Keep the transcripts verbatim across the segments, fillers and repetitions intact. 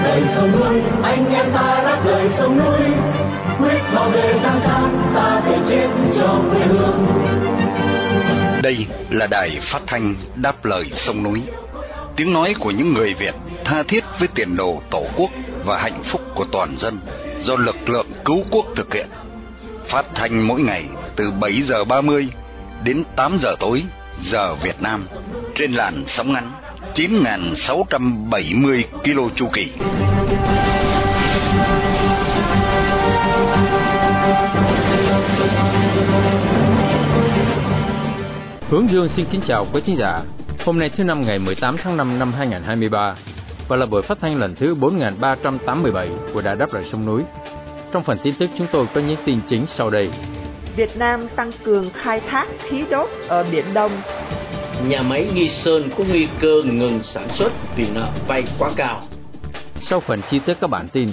đáp lời sông núi, anh em ta đáp lời sông núi, quyết bảo vệ giang san, ta thể chết cho quê hương. Đây là đài phát thanh Đáp Lời Sông Núi, tiếng nói của những người Việt tha thiết với tiền đồ tổ quốc và hạnh phúc của toàn dân, do lực lượng cứu quốc thực hiện, phát thanh mỗi ngày từ bảy giờ ba mươi đến tám giờ tối giờ Việt Nam trên làn sóng ngắn chín nghìn sáu trăm bảy mươi kHz chu kỳ. Hướng Dương xin kính chào quý khán giả. Hôm nay thứ năm ngày mười tám tháng năm năm hai nghìn không trăm hai mươi ba và là buổi phát thanh lần thứ bốn nghìn ba trăm tám mươi bảy của Đài Đáp Lại Sông Núi. Trong phần tin tức chúng tôi có những tin chính sau đây. Việt Nam tăng cường khai thác khí đốt ở Biển Đông. Nhà máy Nghi Sơn có nguy cơ ngừng sản xuất vì nợ vay quá cao. Sau phần chi tiết các bản tin,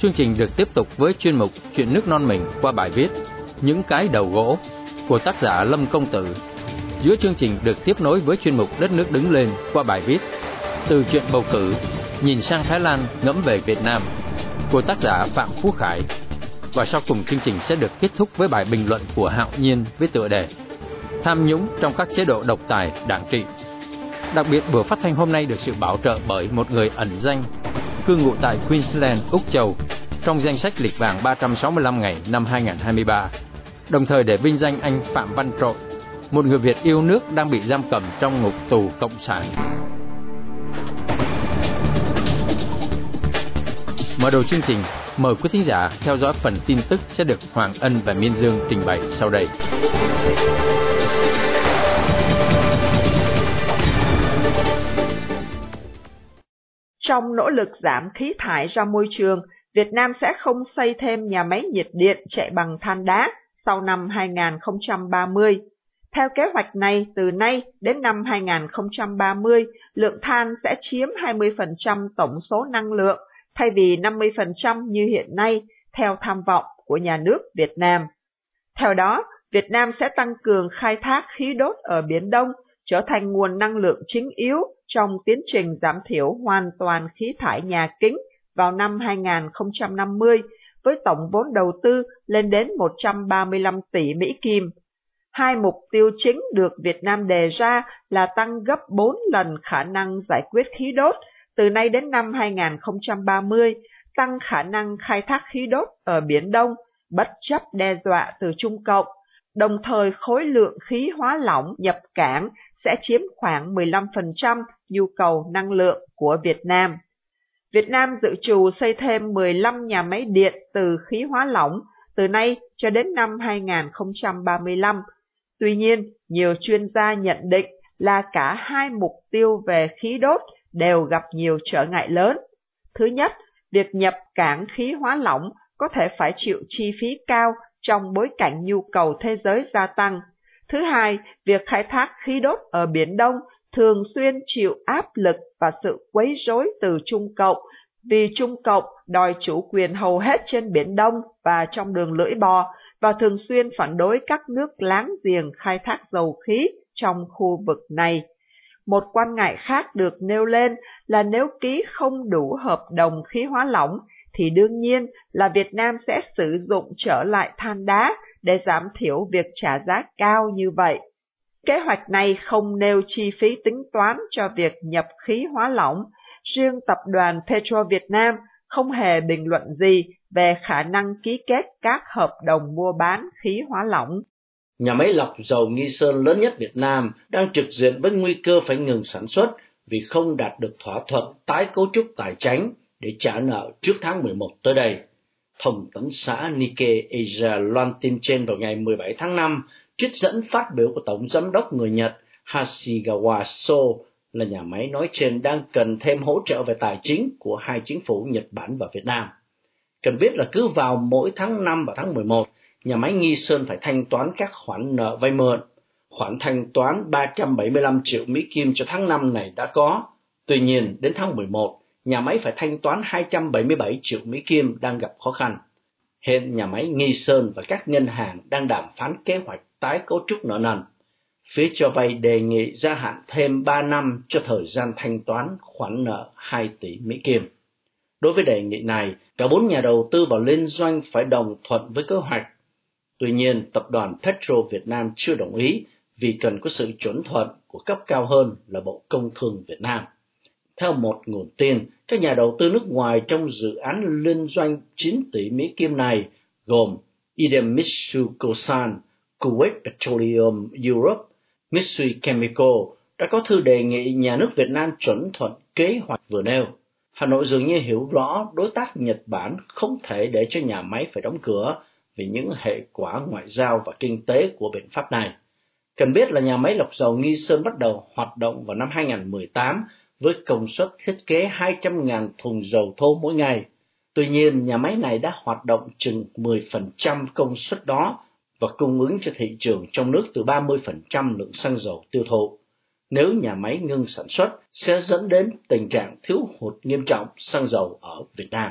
chương trình được tiếp tục với chuyên mục Chuyện nước non mình qua bài viết Những Cái Đầu Gỗ của tác giả Lâm Công Tử. Giữa chương trình được tiếp nối với chuyên mục Đất nước đứng lên qua bài viết Từ chuyện bầu cử, nhìn sang Thái Lan ngẫm về Việt Nam của tác giả Phạm Phú Khải. Và sau cùng chương trình sẽ được kết thúc với bài bình luận của Hạo Nhiên với tựa đề Tham nhũng trong các chế độ độc tài đảng trị. Đặc biệt buổi phát thanh hôm nay được sự bảo trợ bởi một người ẩn danh cư ngụ tại Queensland, Úc Châu trong danh sách lịch vàng ba trăm sáu mươi lăm ngày năm hai nghìn không trăm hai mươi ba, đồng thời để vinh danh anh Phạm Văn Trội, một người Việt yêu nước đang bị giam cầm trong ngục tù cộng sản. Mở đầu chương trình, mời quý thính giả theo dõi phần tin tức sẽ được Hoàng Ân và Miên Dương trình bày sau đây. Trong nỗ lực giảm khí thải ra môi trường, Việt Nam sẽ không xây thêm nhà máy nhiệt điện chạy bằng than đá sau năm hai nghìn không trăm ba mươi. Theo kế hoạch này, từ nay đến năm hai nghìn không trăm ba mươi, lượng than sẽ chiếm hai mươi phần trăm tổng số năng lượng, thay vì năm mươi phần trăm như hiện nay, theo tham vọng của nhà nước Việt Nam. Theo đó, Việt Nam sẽ tăng cường khai thác khí đốt ở Biển Đông, trở thành nguồn năng lượng chính yếu trong tiến trình giảm thiểu hoàn toàn khí thải nhà kính vào năm hai nghìn không trăm năm mươi, với tổng vốn đầu tư lên đến một trăm ba mươi lăm tỷ Mỹ Kim. Hai mục tiêu chính được Việt Nam đề ra là tăng gấp bốn lần khả năng giải quyết khí đốt từ nay đến năm hai nghìn không trăm ba mươi, tăng khả năng khai thác khí đốt ở Biển Đông bất chấp đe dọa từ Trung Cộng, đồng thời khối lượng khí hóa lỏng nhập cảng sẽ chiếm khoảng mười lăm phần trăm nhu cầu năng lượng của Việt Nam. Việt Nam dự trù xây thêm mười lăm nhà máy điện từ khí hóa lỏng từ nay cho đến năm hai nghìn không trăm ba mươi lăm. Tuy nhiên, nhiều chuyên gia nhận định là cả hai mục tiêu về khí đốt đều gặp nhiều trở ngại lớn. Thứ nhất, việc nhập cảng khí hóa lỏng có thể phải chịu chi phí cao trong bối cảnh nhu cầu thế giới gia tăng. Thứ hai, việc khai thác khí đốt ở Biển Đông thường xuyên chịu áp lực và sự quấy rối từ Trung Cộng, vì Trung Cộng đòi chủ quyền hầu hết trên Biển Đông và trong đường lưỡi bò, và thường xuyên phản đối các nước láng giềng khai thác dầu khí trong khu vực này. Một quan ngại khác được nêu lên là nếu ký không đủ hợp đồng khí hóa lỏng, thì đương nhiên là Việt Nam sẽ sử dụng trở lại than đá để giảm thiểu việc trả giá cao như vậy. Kế hoạch này không nêu chi phí tính toán cho việc nhập khí hóa lỏng. Riêng tập đoàn Petro Việt Nam không hề bình luận gì về khả năng ký kết các hợp đồng mua bán khí hóa lỏng. Nhà máy lọc dầu Nghi Sơn lớn nhất Việt Nam đang trực diện với nguy cơ phải ngừng sản xuất vì không đạt được thỏa thuận tái cấu trúc tài chính để trả nợ trước tháng mười một tới đây. Thông tấn xã Nikkei Asia loan tin trên vào ngày mười bảy tháng năm, trích dẫn phát biểu của Tổng Giám đốc người Nhật Hasegawa So là nhà máy nói trên đang cần thêm hỗ trợ về tài chính của hai chính phủ Nhật Bản và Việt Nam. Cần biết là cứ vào mỗi tháng năm và tháng mười một, nhà máy Nghi Sơn phải thanh toán các khoản nợ vay mượn. Khoản thanh toán ba trăm bảy mươi lăm triệu Mỹ Kim cho tháng năm này đã có. Tuy nhiên, đến tháng mười một, nhà máy phải thanh toán hai trăm bảy mươi bảy triệu Mỹ Kim đang gặp khó khăn. Hiện nhà máy Nghi Sơn và các ngân hàng đang đàm phán kế hoạch tái cấu trúc nợ nần. Phía cho vay đề nghị gia hạn thêm ba năm cho thời gian thanh toán khoản nợ hai tỷ Mỹ Kim. Đối với đề nghị này, cả bốn nhà đầu tư vào liên doanh phải đồng thuận với kế hoạch. Tuy nhiên, tập đoàn Petro Việt Nam chưa đồng ý vì cần có sự chuẩn thuận của cấp cao hơn là Bộ Công Thương Việt Nam. Theo một nguồn tin, các nhà đầu tư nước ngoài trong dự án liên doanh chín tỷ Mỹ Kim này gồm Idemitsu Kosan, Kuwait Petroleum Europe, Mitsui Chemical đã có thư đề nghị nhà nước Việt Nam chuẩn thuận kế hoạch vừa nêu. Hà Nội dường như hiểu rõ đối tác Nhật Bản không thể để cho nhà máy phải đóng cửa vì những hệ quả ngoại giao và kinh tế của biện pháp này. Cần biết là nhà máy lọc dầu Nghi Sơn bắt đầu hoạt động vào năm hai nghìn không trăm mười tám với công suất thiết kế hai trăm nghìn thùng dầu thô mỗi ngày. Tuy nhiên, nhà máy này đã hoạt động chừng mười phần trăm công suất đó và cung ứng cho thị trường trong nước từ ba mươi phần trăm lượng xăng dầu tiêu thụ. Nếu nhà máy ngưng sản xuất, sẽ dẫn đến tình trạng thiếu hụt nghiêm trọng xăng dầu ở Việt Nam.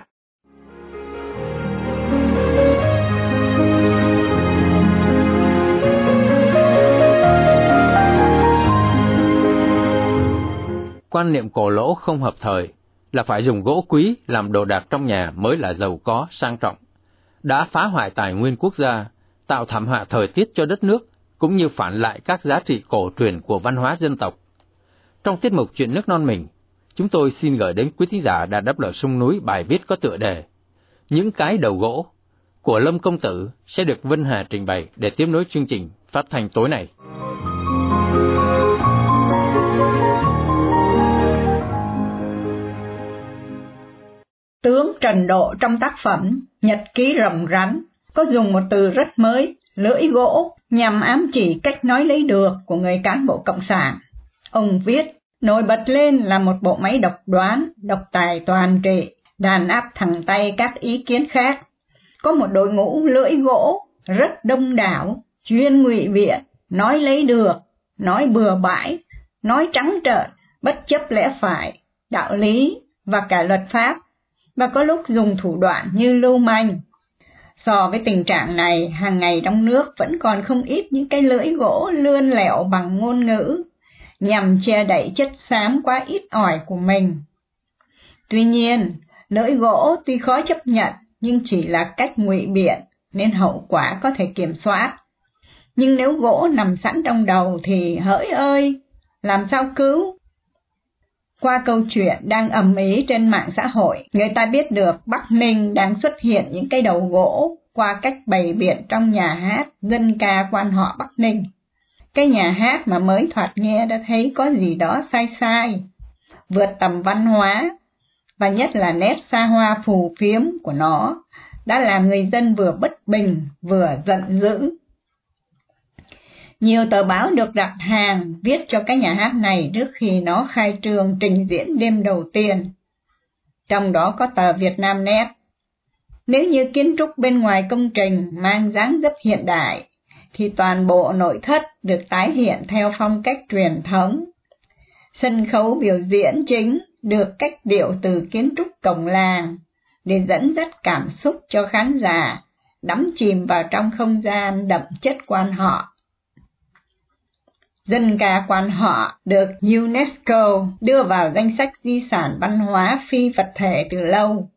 Quan niệm cổ lỗ không hợp thời là phải dùng gỗ quý làm đồ đạc trong nhà mới là giàu có, sang trọng, đã phá hoại tài nguyên quốc gia, tạo thảm họa thời tiết cho đất nước, cũng như phản lại các giá trị cổ truyền của văn hóa dân tộc. Trong tiết mục Chuyện nước non mình, chúng tôi xin gửi đến quý thính giả Đài Đáp Lại Sông Núi bài viết có tựa đề Những Cái Đầu Gỗ của Lâm Công Tử sẽ được Vân Hà trình bày để tiếp nối chương trình phát thanh tối nay. Tướng Trần Độ trong tác phẩm Nhật Ký Rồng Rắn có dùng một từ rất mới, lưỡi gỗ, nhằm ám chỉ cách nói lấy được của người cán bộ cộng sản. Ông viết, nổi bật lên là một bộ máy độc đoán, độc tài toàn trị, đàn áp thẳng tay các ý kiến khác. Có một đội ngũ lưỡi gỗ rất đông đảo, chuyên ngụy biện, nói lấy được, nói bừa bãi, nói trắng trợn, bất chấp lẽ phải, đạo lý và cả luật pháp, và có lúc dùng thủ đoạn như lưu manh. So với tình trạng này, hàng ngày trong nước vẫn còn không ít những cái lưỡi gỗ lươn lẹo bằng ngôn ngữ, nhằm che đậy chất xám quá ít ỏi của mình. Tuy nhiên, lưỡi gỗ tuy khó chấp nhận nhưng chỉ là cách ngụy biện nên hậu quả có thể kiểm soát. Nhưng nếu gỗ nằm sẵn trong đầu thì hỡi ơi, làm sao cứu? Qua câu chuyện đang ầm ĩ trên mạng xã hội, người ta biết được Bắc Ninh đang xuất hiện những cái đầu gỗ qua cách bày biện trong nhà hát dân ca quan họ Bắc Ninh. Cái nhà hát mà mới thoạt nghe đã thấy có gì đó sai sai, vượt tầm văn hóa, và nhất là nét xa hoa phù phiếm của nó đã làm người dân vừa bất bình vừa giận dữ. Nhiều tờ báo được đặt hàng viết cho cái nhà hát này trước khi nó khai trương trình diễn đêm đầu tiên. Trong đó có tờ Việt Nam Net. Nếu như kiến trúc bên ngoài công trình mang dáng dấp hiện đại, thì toàn bộ nội thất được tái hiện theo phong cách truyền thống. Sân khấu biểu diễn chính được cách điệu từ kiến trúc cổng làng để dẫn dắt cảm xúc cho khán giả, đắm chìm vào trong không gian đậm chất quan họ. Dân ca quan họ được UNESCO đưa vào danh sách di sản văn hóa phi vật thể từ lâu,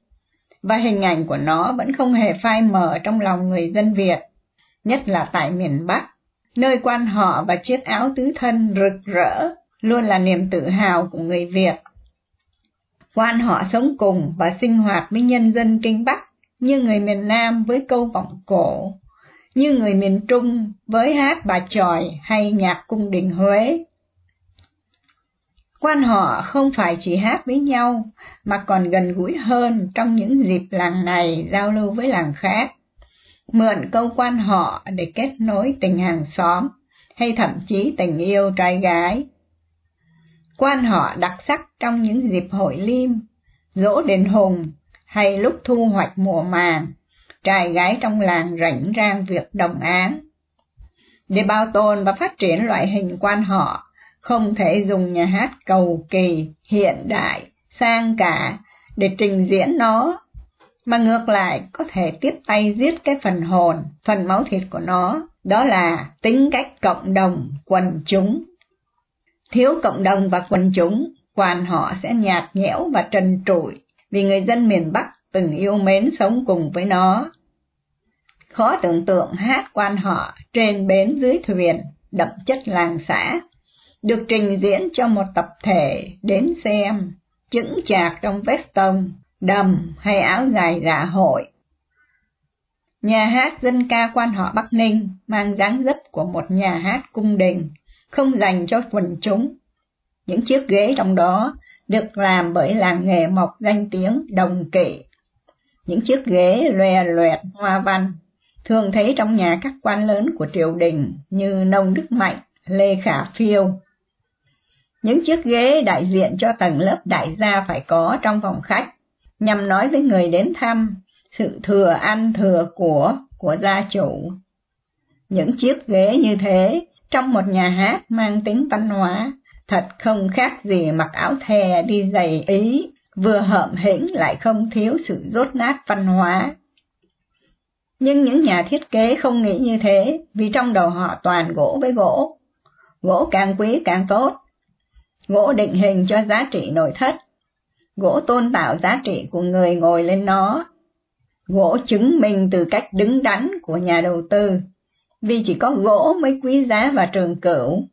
và hình ảnh của nó vẫn không hề phai mờ trong lòng người dân Việt, nhất là tại miền Bắc, nơi quan họ và chiếc áo tứ thân rực rỡ luôn là niềm tự hào của người Việt. Quan họ sống cùng và sinh hoạt với nhân dân Kinh Bắc như người miền Nam với câu vọng cổ, như người miền Trung với hát bà chòi hay nhạc cung đình Huế. Quan họ không phải chỉ hát với nhau mà còn gần gũi hơn trong những dịp làng này giao lưu với làng khác, mượn câu quan họ để kết nối tình hàng xóm hay thậm chí tình yêu trai gái. Quan họ đặc sắc trong những dịp hội lim, dỗ đền hùng hay lúc thu hoạch mùa màng, trai gái trong làng rảnh rang việc đồng áng. Để bảo tồn và phát triển loại hình quan họ, không thể dùng nhà hát cầu kỳ, hiện đại, sang cả để trình diễn nó, mà ngược lại có thể tiếp tay giết cái phần hồn, phần máu thịt của nó, đó là tính cách cộng đồng, quần chúng. Thiếu cộng đồng và quần chúng, quan họ sẽ nhạt nhẽo và trần trụi, vì người dân miền Bắc từng yêu mến sống cùng với nó. Khó tưởng tượng hát quan họ trên bến dưới thuyền, đậm chất làng xã, được trình diễn cho một tập thể đến xem, chững chạc trong vest tông, đầm hay áo dài dạ hội. Nhà hát dân ca quan họ Bắc Ninh mang dáng dấp của một nhà hát cung đình, không dành cho quần chúng. Những chiếc ghế trong đó được làm bởi làng nghề mộc danh tiếng Đồng Kỵ. Những chiếc ghế lòe loẹt hoa văn, thường thấy trong nhà các quan lớn của triều đình như Nông Đức Mạnh, Lê Khả Phiêu. Những chiếc ghế đại diện cho tầng lớp đại gia phải có trong phòng khách, nhằm nói với người đến thăm sự thừa ăn thừa của của gia chủ. Những chiếc ghế như thế trong một nhà hát mang tính văn hóa, thật không khác gì mặc áo thè đi giày Ý, vừa hợm hĩnh lại không thiếu sự dốt nát văn hóa. Nhưng những nhà thiết kế không nghĩ như thế, vì trong đầu họ toàn gỗ với gỗ. Gỗ càng quý càng tốt. Gỗ định hình cho giá trị nội thất. Gỗ tôn tạo giá trị của người ngồi lên nó. Gỗ chứng minh từ cách đứng đắn của nhà đầu tư, vì chỉ có gỗ mới quý giá và trường cửu.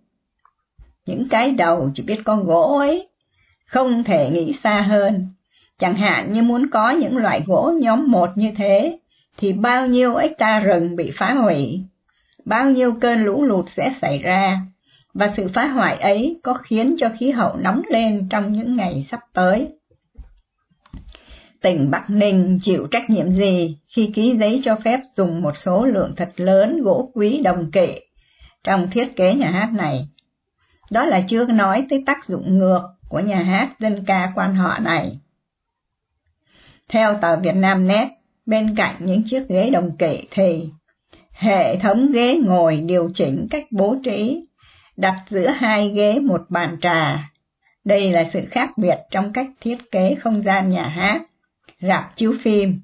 Những cái đầu chỉ biết có gỗ ấy, không thể nghĩ xa hơn. Chẳng hạn như muốn có những loại gỗ nhóm một như thế, thì bao nhiêu hecta rừng bị phá hủy, bao nhiêu cơn lũ lụt sẽ xảy ra, và sự phá hoại ấy có khiến cho khí hậu nóng lên trong những ngày sắp tới. Tỉnh Bắc Ninh chịu trách nhiệm gì khi ký giấy cho phép dùng một số lượng thật lớn gỗ quý Đồng Kỵ trong thiết kế nhà hát này? Đó là chưa nói tới tác dụng ngược của nhà hát dân ca quan họ này. Theo tờ Việt Nam Net, bên cạnh những chiếc ghế Đồng Kỵ thì hệ thống ghế ngồi điều chỉnh cách bố trí, đặt giữa hai ghế một bàn trà. Đây là sự khác biệt trong cách thiết kế không gian nhà hát, rạp chiếu phim.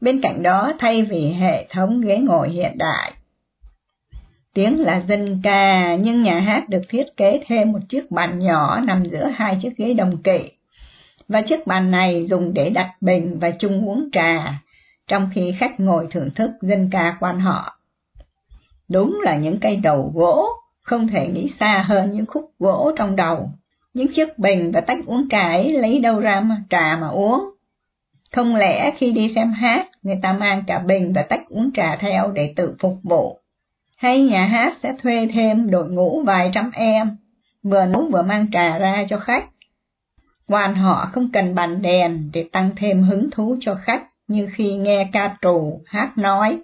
Bên cạnh đó, thay vì hệ thống ghế ngồi hiện đại, tiếng là dân ca nhưng nhà hát được thiết kế thêm một chiếc bàn nhỏ nằm giữa hai chiếc ghế Đồng Kỵ. Và chiếc bàn này dùng để đặt bình và chung uống trà, trong khi khách ngồi thưởng thức dân ca quan họ. Đúng là những cây đầu gỗ, không thể nghĩ xa hơn những khúc gỗ trong đầu. Những chiếc bình và tách uống trà ấy lấy đâu ra mà trà mà uống? Không lẽ khi đi xem hát, người ta mang cả bình và tách uống trà theo để tự phục vụ? Hay nhà hát sẽ thuê thêm đội ngũ vài trăm em, vừa nấu vừa mang trà ra cho khách? Quan họ không cần bàn đèn để tăng thêm hứng thú cho khách như khi nghe ca trù hát nói.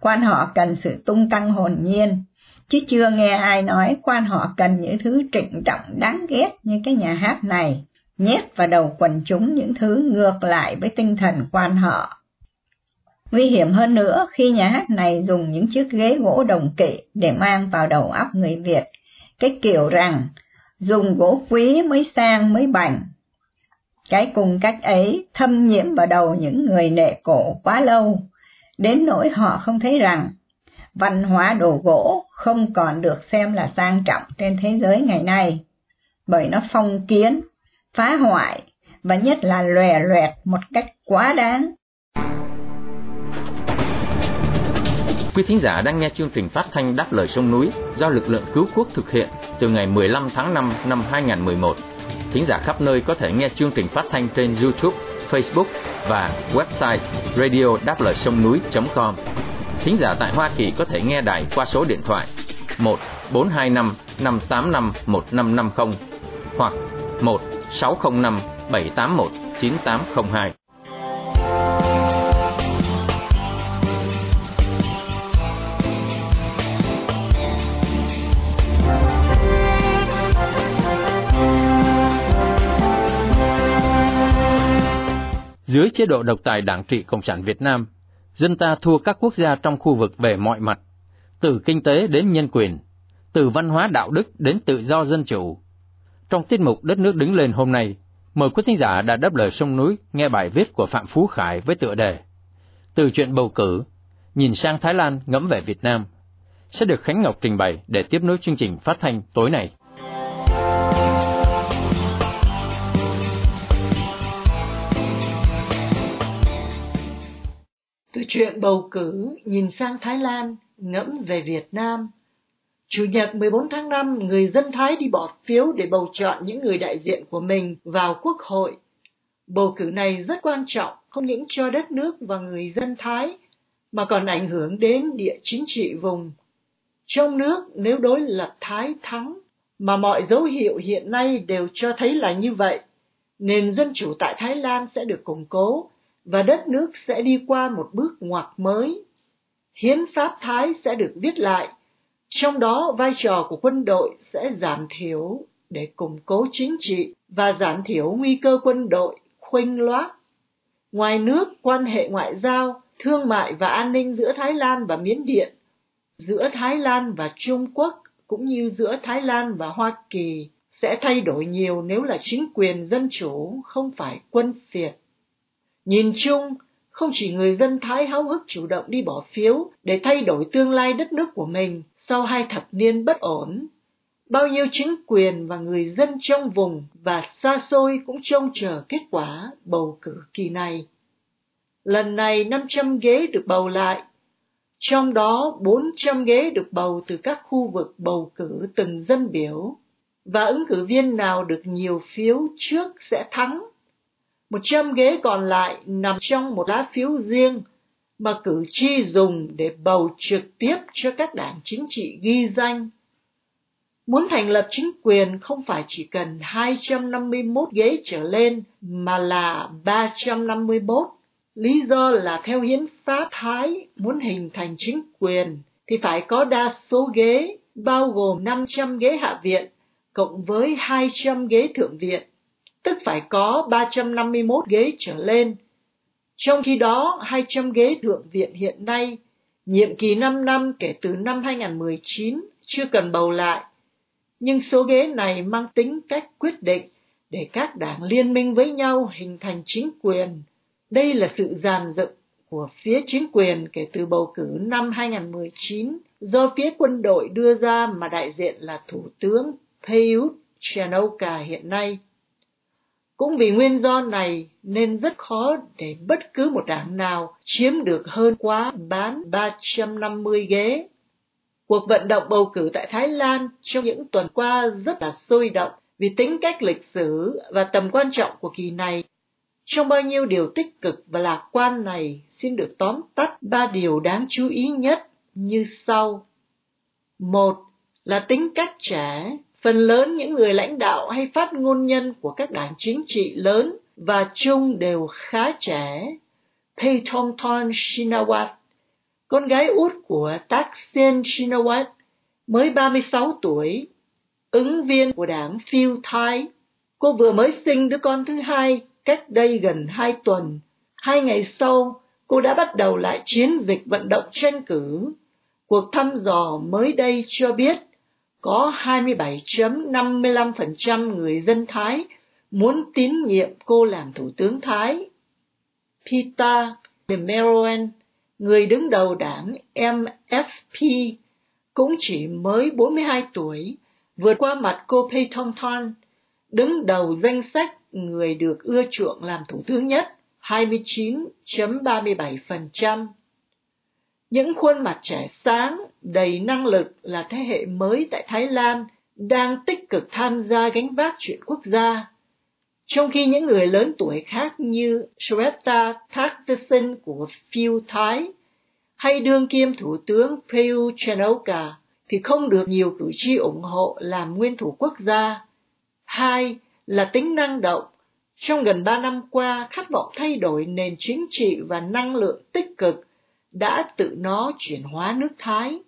Quan họ cần sự tung tăng hồn nhiên, chứ chưa nghe ai nói quan họ cần những thứ trịnh trọng đáng ghét như cái nhà hát này, nhét vào đầu quần chúng những thứ ngược lại với tinh thần quan họ. Nguy hiểm hơn nữa khi nhà hát này dùng những chiếc ghế gỗ Đồng Kỵ để mang vào đầu óc người Việt cái kiểu rằng dùng gỗ quý mới sang mới bảnh. Cái cùng cách ấy thâm nhiễm vào đầu những người nệ cổ quá lâu, đến nỗi họ không thấy rằng văn hóa đồ gỗ không còn được xem là sang trọng trên thế giới ngày nay, bởi nó phong kiến, phá hoại và nhất là lòe loẹt một cách quá đáng. Quý thính giả đang nghe chương trình phát thanh Đáp Lời Sông Núi do lực lượng cứu quốc thực hiện từ ngày mười lăm tháng năm năm hai nghìn không trăm mười một. Thính giả khắp nơi có thể nghe chương trình phát thanh trên YouTube, Facebook và website radio đáp lời sông núi chấm com. Thính giả tại Hoa Kỳ có thể nghe đài qua số điện thoại một bốn hai năm năm tám năm một năm năm không hoặc một sáu không năm bảy tám một chín tám không hai. Dưới chế độ độc tài Đảng Trị Cộng sản Việt Nam, dân ta thua các quốc gia trong khu vực về mọi mặt, từ kinh tế đến nhân quyền, từ văn hóa đạo đức đến tự do dân chủ. Trong tiết mục Đất Nước Đứng Lên hôm nay, mời quý thính giả đã đáp lời sông núi nghe bài viết của Phạm Phú Khải với tựa đề Từ chuyện bầu cử, nhìn sang Thái Lan ngẫm về Việt Nam, sẽ được Khánh Ngọc trình bày để tiếp nối chương trình phát thanh tối nay. Từ chuyện bầu cử nhìn sang Thái Lan, ngẫm về Việt Nam. Chủ nhật mười bốn tháng năm, người dân Thái đi bỏ phiếu để bầu chọn những người đại diện của mình vào Quốc hội. Bầu cử này rất quan trọng, không những cho đất nước và người dân Thái, mà còn ảnh hưởng đến địa chính trị vùng. Trong nước, nếu đối lập Thái thắng, mà mọi dấu hiệu hiện nay đều cho thấy là như vậy, nền dân chủ tại Thái Lan sẽ được củng cố, và đất nước sẽ đi qua một bước ngoặt mới. Hiến pháp Thái sẽ được viết lại, trong đó vai trò của quân đội sẽ giảm thiểu để củng cố chính trị và giảm thiểu nguy cơ quân đội khuynh loát. Ngoài nước, quan hệ ngoại giao, thương mại và an ninh giữa Thái Lan và Miến Điện, giữa Thái Lan và Trung Quốc cũng như giữa Thái Lan và Hoa Kỳ sẽ thay đổi nhiều nếu là chính quyền dân chủ, không phải quân phiệt. Nhìn chung, không chỉ người dân Thái háo hức chủ động đi bỏ phiếu để thay đổi tương lai đất nước của mình sau hai thập niên bất ổn, bao nhiêu chính quyền và người dân trong vùng và xa xôi cũng trông chờ kết quả bầu cử kỳ này. Lần này năm trăm ghế được bầu lại, trong đó bốn trăm ghế được bầu từ các khu vực bầu cử từng dân biểu, và ứng cử viên nào được nhiều phiếu trước sẽ thắng. một trăm ghế còn lại nằm trong một lá phiếu riêng mà cử tri dùng để bầu trực tiếp cho các đảng chính trị ghi danh. Muốn thành lập chính quyền không phải chỉ cần hai trăm năm mươi mốt ghế trở lên mà là ba trăm năm mươi mốt. Lý do là theo hiến pháp Thái, muốn hình thành chính quyền thì phải có đa số ghế, bao gồm năm trăm ghế hạ viện cộng với hai trăm ghế thượng viện, tức phải có ba trăm năm mươi mốt ghế trở lên. Trong khi đó, hai trăm ghế thượng viện hiện nay, nhiệm kỳ năm năm kể từ năm hai nghìn không trăm mười chín, chưa cần bầu lại, nhưng số ghế này mang tính cách quyết định để các đảng liên minh với nhau hình thành chính quyền. Đây là sự dàn dựng của phía chính quyền kể từ bầu cử năm hai nghìn không trăm mười chín do phía quân đội đưa ra mà đại diện là Thủ tướng Prayut Chan-o-cha hiện nay. Cũng vì nguyên do này nên rất khó để bất cứ một đảng nào chiếm được hơn quá bán ba trăm năm mươi ghế. Cuộc vận động bầu cử tại Thái Lan trong những tuần qua rất là sôi động vì tính cách lịch sử và tầm quan trọng của kỳ này. Trong bao nhiêu điều tích cực và lạc quan này, xin được tóm tắt ba điều đáng chú ý nhất như sau. Một là tính cách trẻ. Phần lớn những người lãnh đạo hay phát ngôn nhân của các đảng chính trị lớn và chung đều khá trẻ. Paythongthorn Shinawatra, con gái út của Thaksin Shinawatra, mới ba mươi sáu tuổi, ứng viên của đảng Pheu Thai. Cô vừa mới sinh đứa con thứ hai cách đây gần hai tuần. Hai ngày sau, cô đã bắt đầu lại chiến dịch vận động tranh cử. Cuộc thăm dò mới đây cho biết có hai mươi bảy phẩy năm mươi lăm phần trăm người dân Thái muốn tín nhiệm cô làm thủ tướng Thái. Pita Limjaroen, người đứng đầu đảng em ép pê, cũng chỉ mới bốn mươi hai tuổi, vượt qua mặt cô Paythongthorn, đứng đầu danh sách người được ưa chuộng làm thủ tướng nhất, hai mươi chín phẩy ba mươi bảy phần trăm. Những khuôn mặt trẻ sáng, đầy năng lực là thế hệ mới tại Thái Lan đang tích cực tham gia gánh vác chuyện quốc gia. Trong khi những người lớn tuổi khác như Srettha Thavisin của Pheu Thai hay đương kiêm thủ tướng Prayut Chan-o-cha thì không được nhiều cử tri ủng hộ làm nguyên thủ quốc gia. Hai là tính năng động. Trong gần ba năm qua, khát vọng thay đổi nền chính trị và năng lượng tích cực đã tự nó chuyển hóa nước Thái.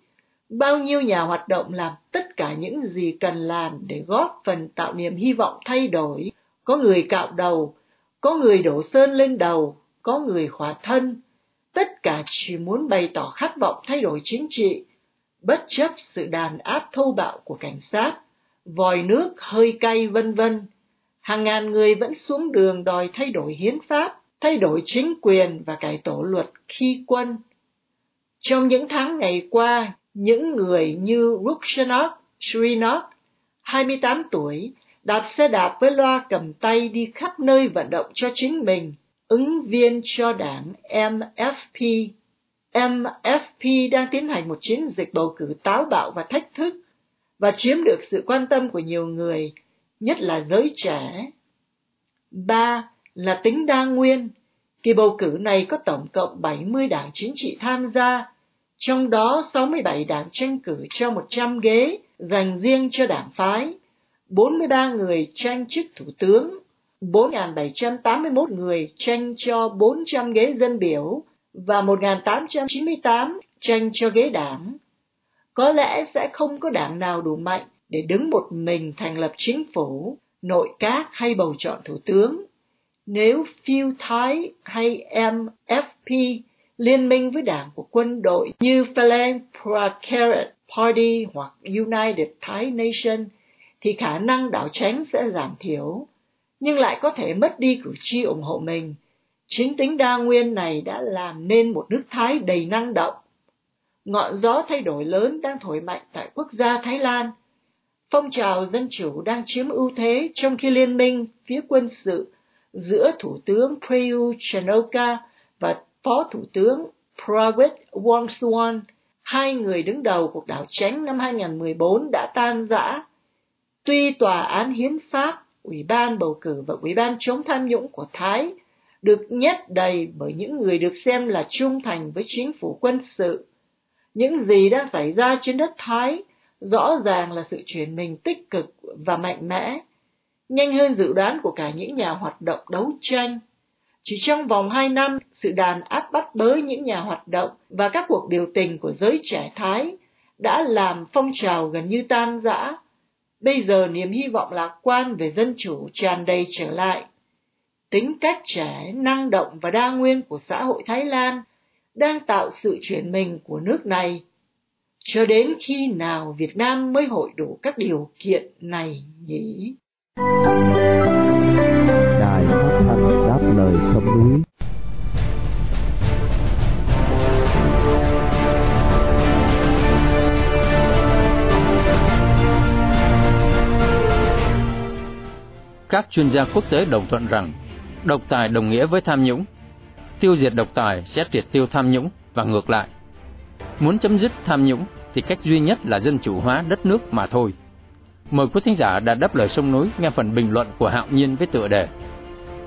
Bao nhiêu nhà hoạt động làm tất cả những gì cần làm để góp phần tạo niềm hy vọng thay đổi. Có người cạo đầu, có người đổ sơn lên đầu, có người khỏa thân. Tất cả chỉ muốn bày tỏ khát vọng thay đổi chính trị, bất chấp sự đàn áp thô bạo của cảnh sát, vòi nước, hơi cay vân vân. Hàng ngàn người vẫn xuống đường đòi thay đổi hiến pháp, thay đổi chính quyền và cải tổ luật khi quân. Trong những tháng ngày qua, những người như Rukshanok Srinok, hai mươi tám tuổi, đạp xe đạp với loa cầm tay đi khắp nơi vận động cho chính mình, ứng viên cho đảng em ép pê. em ép pê đang tiến hành một chiến dịch bầu cử táo bạo và thách thức và chiếm được sự quan tâm của nhiều người, nhất là giới trẻ. Ba là tính đa nguyên. Kỳ bầu cử này có tổng cộng bảy mươi đảng chính trị tham gia, trong đó sáu mươi bảy đảng tranh cử cho một trăm ghế dành riêng cho đảng phái, bốn mươi ba người tranh chức thủ tướng, bốn nghìn bảy trăm tám mươi mốt người tranh cho bốn trăm ghế dân biểu và một nghìn tám trăm chín mươi tám tranh cho ghế đảng. Có lẽ sẽ không có đảng nào đủ mạnh để đứng một mình thành lập chính phủ, nội các hay bầu chọn thủ tướng. Nếu Pheu Thai hay em ép pê liên minh với đảng của quân đội như Phalang Pracharat Party hoặc United Thai Nation, thì khả năng đảo tránh sẽ giảm thiểu, nhưng lại có thể mất đi cử tri ủng hộ mình. Chính tính đa nguyên này đã làm nên một nước Thái đầy năng động. Ngọn gió thay đổi lớn đang thổi mạnh tại quốc gia Thái Lan. Phong trào dân chủ đang chiếm ưu thế, trong khi liên minh phía quân sự giữa Thủ tướng Prayut Chan-o-cha và Phó Thủ tướng Prawit Wongsuwan, hai người đứng đầu cuộc đảo tránh năm hai nghìn không trăm mười bốn, đã tan rã. Tuy Tòa án Hiến pháp, Ủy ban Bầu cử và Ủy ban chống tham nhũng của Thái được nhét đầy bởi những người được xem là trung thành với chính phủ quân sự, những gì đang xảy ra trên đất Thái rõ ràng là sự chuyển mình tích cực và mạnh mẽ, nhanh hơn dự đoán của cả những nhà hoạt động đấu tranh. Chỉ trong vòng hai năm, sự đàn áp bắt bớ những nhà hoạt động và các cuộc biểu tình của giới trẻ Thái đã làm phong trào gần như tan rã. Bây giờ niềm hy vọng lạc quan về dân chủ tràn đầy trở lại. Tính cách trẻ, năng động và đa nguyên của xã hội Thái Lan đang tạo sự chuyển mình của nước này. Cho đến khi nào Việt Nam mới hội đủ các điều kiện này nhỉ? Đài Đáp Lại Sông Núi. Các chuyên gia quốc tế đồng thuận rằng độc tài đồng nghĩa với tham nhũng. Tiêu diệt độc tài sẽ triệt tiêu tham nhũng và ngược lại. Muốn chấm dứt tham nhũng thì cách duy nhất là dân chủ hóa đất nước mà thôi. Mời quý thính giả đã đáp lời sông núi nghe phần bình luận của Hạo Nhiên với tựa đề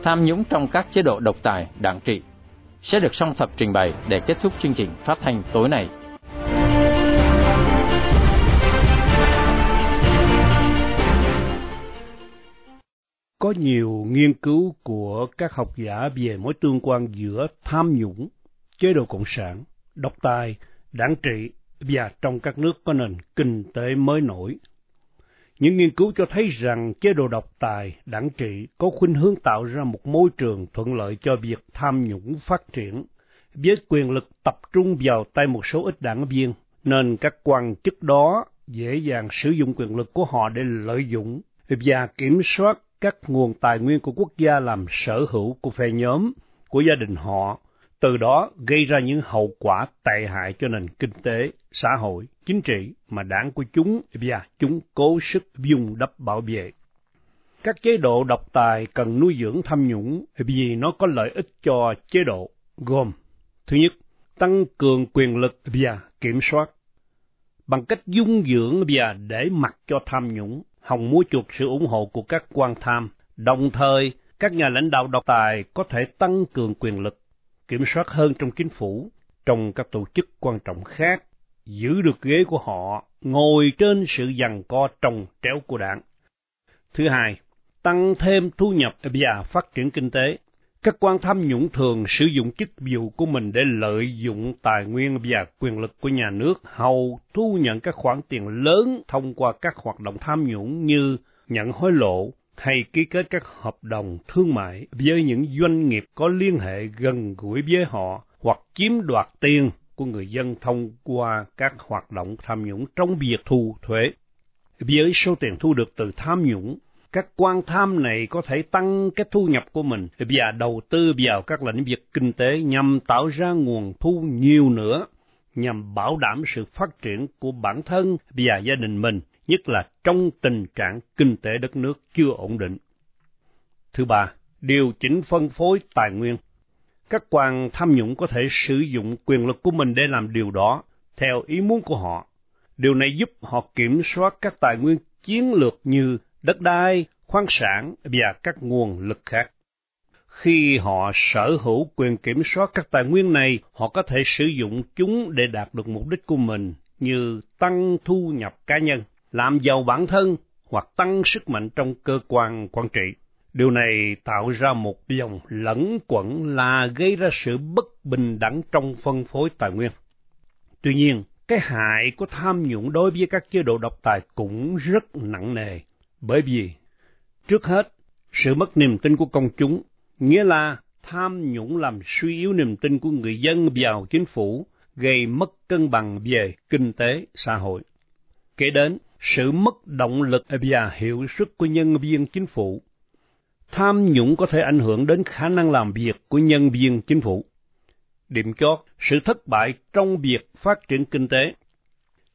Tham nhũng trong các chế độ độc tài đảng trị sẽ được Song Thập trình bày để kết thúc chương trình phát thanh tối nay. Có nhiều nghiên cứu của các học giả về mối tương quan giữa tham nhũng, chế độ cộng sản, độc tài, đảng trị và trong các nước có nền kinh tế mới nổi. Những nghiên cứu cho thấy rằng chế độ độc tài, đảng trị có khuynh hướng tạo ra một môi trường thuận lợi cho việc tham nhũng phát triển, với quyền lực tập trung vào tay một số ít đảng viên, nên các quan chức đó dễ dàng sử dụng quyền lực của họ để lợi dụng và kiểm soát các nguồn tài nguyên của quốc gia làm sở hữu của phe nhóm, của gia đình họ, từ đó gây ra những hậu quả tệ hại cho nền kinh tế, xã hội, chính trị mà đảng của chúng và chúng cố sức vun đắp bảo vệ. Các chế độ độc tài cần nuôi dưỡng tham nhũng vì nó có lợi ích cho chế độ, gồm: thứ nhất, tăng cường quyền lực và kiểm soát. Bằng cách dung dưỡng và để mặc cho tham nhũng, hòng mua chuộc sự ủng hộ của các quan tham, đồng thời các nhà lãnh đạo độc tài có thể tăng cường quyền lực, kiểm soát hơn trong chính phủ, trong các tổ chức quan trọng khác, giữ được ghế của họ, ngồi trên sự giằng co trồng tréo của đảng. Thứ hai, tăng thêm thu nhập và phát triển kinh tế. Các quan tham nhũng thường sử dụng chức vụ của mình để lợi dụng tài nguyên và quyền lực của nhà nước, hầu thu nhận các khoản tiền lớn thông qua các hoạt động tham nhũng như nhận hối lộ hay ký kết các hợp đồng thương mại với những doanh nghiệp có liên hệ gần gũi với họ, hoặc chiếm đoạt tiền của người dân thông qua các hoạt động tham nhũng trong việc thu thuế. Với số tiền thu được từ tham nhũng, các quan tham này có thể tăng cái thu nhập của mình và đầu tư vào các lĩnh vực kinh tế nhằm tạo ra nguồn thu nhiều nữa, nhằm bảo đảm sự phát triển của bản thân và gia đình mình, nhất là trong tình trạng kinh tế đất nước chưa ổn định. Thứ ba, điều chỉnh phân phối tài nguyên. Các quan tham nhũng có thể sử dụng quyền lực của mình để làm điều đó, theo ý muốn của họ. Điều này giúp họ kiểm soát các tài nguyên chiến lược như đất đai, khoáng sản và các nguồn lực khác. Khi họ sở hữu quyền kiểm soát các tài nguyên này, họ có thể sử dụng chúng để đạt được mục đích của mình, như tăng thu nhập cá nhân, làm giàu bản thân hoặc tăng sức mạnh trong cơ quan quản trị. Điều này tạo ra một vòng lẫn quẩn là gây ra sự bất bình đẳng trong phân phối tài nguyên. Tuy nhiên, cái hại của tham nhũng đối với các chế độ độc tài cũng rất nặng nề, bởi vì, trước hết, sự mất niềm tin của công chúng, nghĩa là tham nhũng làm suy yếu niềm tin của người dân vào chính phủ, gây mất cân bằng về kinh tế, xã hội. Kế đến, sự mất động lực và hiệu suất của nhân viên chính phủ. Tham nhũng có thể ảnh hưởng đến khả năng làm việc của nhân viên chính phủ. Điểm chót, sự thất bại trong việc phát triển kinh tế.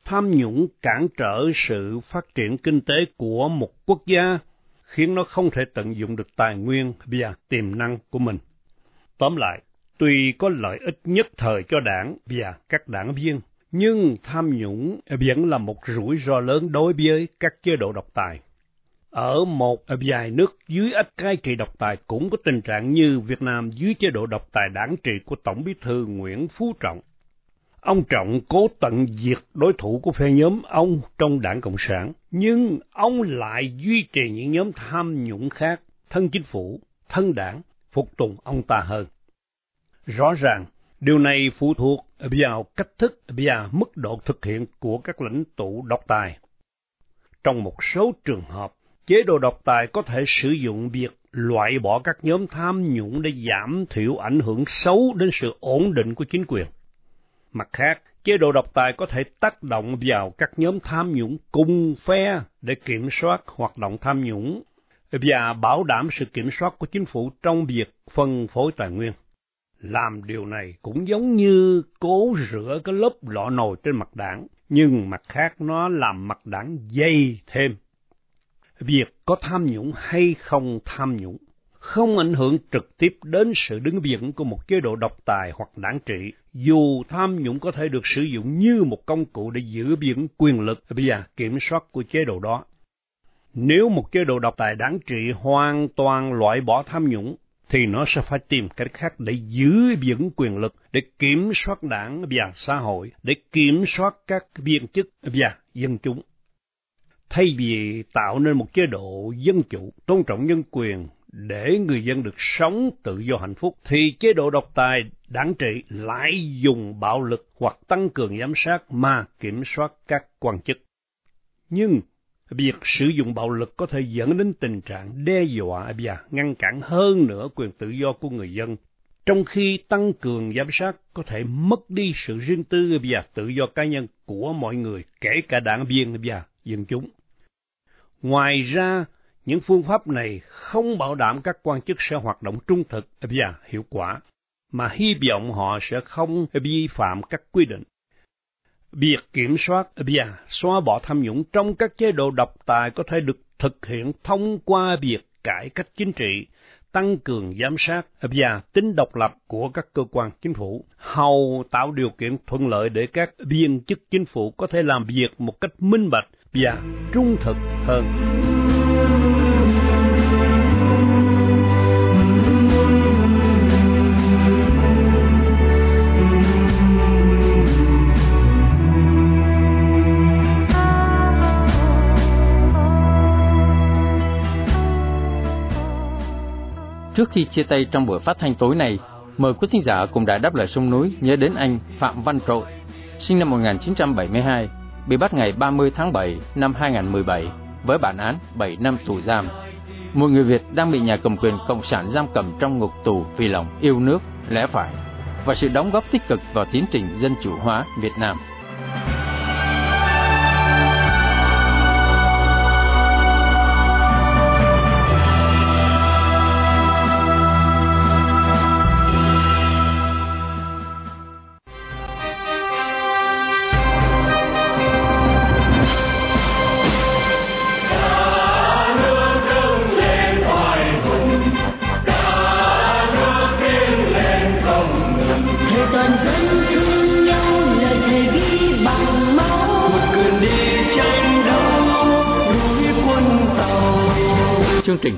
Tham nhũng cản trở sự phát triển kinh tế của một quốc gia, khiến nó không thể tận dụng được tài nguyên và tiềm năng của mình. Tóm lại, tuy có lợi ích nhất thời cho đảng và các đảng viên, nhưng tham nhũng vẫn là một rủi ro lớn đối với các chế độ độc tài. Ở một vài nước dưới ách cai trị độc tài cũng có tình trạng như Việt Nam dưới chế độ độc tài đảng trị của Tổng Bí thư Nguyễn Phú Trọng. Ông Trọng cố tận diệt đối thủ của phe nhóm ông trong đảng Cộng sản, nhưng ông lại duy trì những nhóm tham nhũng khác, thân chính phủ, thân đảng, phục tùng ông ta hơn. Rõ ràng, điều này phụ thuộc vào cách thức và mức độ thực hiện của các lãnh tụ độc tài. Trong một số trường hợp, chế độ độc tài có thể sử dụng việc loại bỏ các nhóm tham nhũng để giảm thiểu ảnh hưởng xấu đến sự ổn định của chính quyền. Mặt khác, chế độ độc tài có thể tác động vào các nhóm tham nhũng cùng phe để kiểm soát hoạt động tham nhũng và bảo đảm sự kiểm soát của chính phủ trong việc phân phối tài nguyên. Làm điều này cũng giống như cố rửa cái lớp lọ nồi trên mặt đảng, nhưng mặt khác nó làm mặt đảng dày thêm. Việc có tham nhũng hay không tham nhũng không ảnh hưởng trực tiếp đến sự đứng vững của một chế độ độc tài hoặc đảng trị, dù tham nhũng có thể được sử dụng như một công cụ để giữ vững quyền lực và kiểm soát của chế độ đó. Nếu một chế độ độc tài đảng trị hoàn toàn loại bỏ tham nhũng, thì nó sẽ phải tìm cách khác để giữ vững quyền lực, để kiểm soát đảng và xã hội, để kiểm soát các viên chức và dân chúng. Thay vì tạo nên một chế độ dân chủ, tôn trọng nhân quyền để người dân được sống tự do hạnh phúc, thì chế độ độc tài đảng trị lại dùng bạo lực hoặc tăng cường giám sát mà kiểm soát các quan chức. Nhưng việc sử dụng bạo lực có thể dẫn đến tình trạng đe dọa và ngăn cản hơn nữa quyền tự do của người dân, trong khi tăng cường giám sát có thể mất đi sự riêng tư và tự do cá nhân của mọi người, kể cả đảng viên và dân chúng. Ngoài ra, những phương pháp này không bảo đảm các quan chức sẽ hoạt động trung thực và hiệu quả, mà hy vọng họ sẽ không vi phạm các quy định. Việc kiểm soát và xóa bỏ tham nhũng trong các chế độ độc tài có thể được thực hiện thông qua việc cải cách chính trị, tăng cường giám sát và tính độc lập của các cơ quan chính phủ, hầu tạo điều kiện thuận lợi để các viên chức chính phủ có thể làm việc một cách minh bạch và trung thực hơn. Trước khi chia tay trong buổi phát thanh tối này, mời quý thính giả cùng Đài Đáp Lại Sông Núi nhớ đến anh Phạm Văn Trội, sinh năm một nghìn chín trăm bảy mươi hai, bị bắt ngày ba mươi tháng bảy năm hai nghìn không trăm mười bảy với bản án bảy năm tù giam. Một người Việt đang bị nhà cầm quyền Cộng sản giam cầm trong ngục tù vì lòng yêu nước, lẽ phải và sự đóng góp tích cực vào tiến trình dân chủ hóa Việt Nam. Chương trình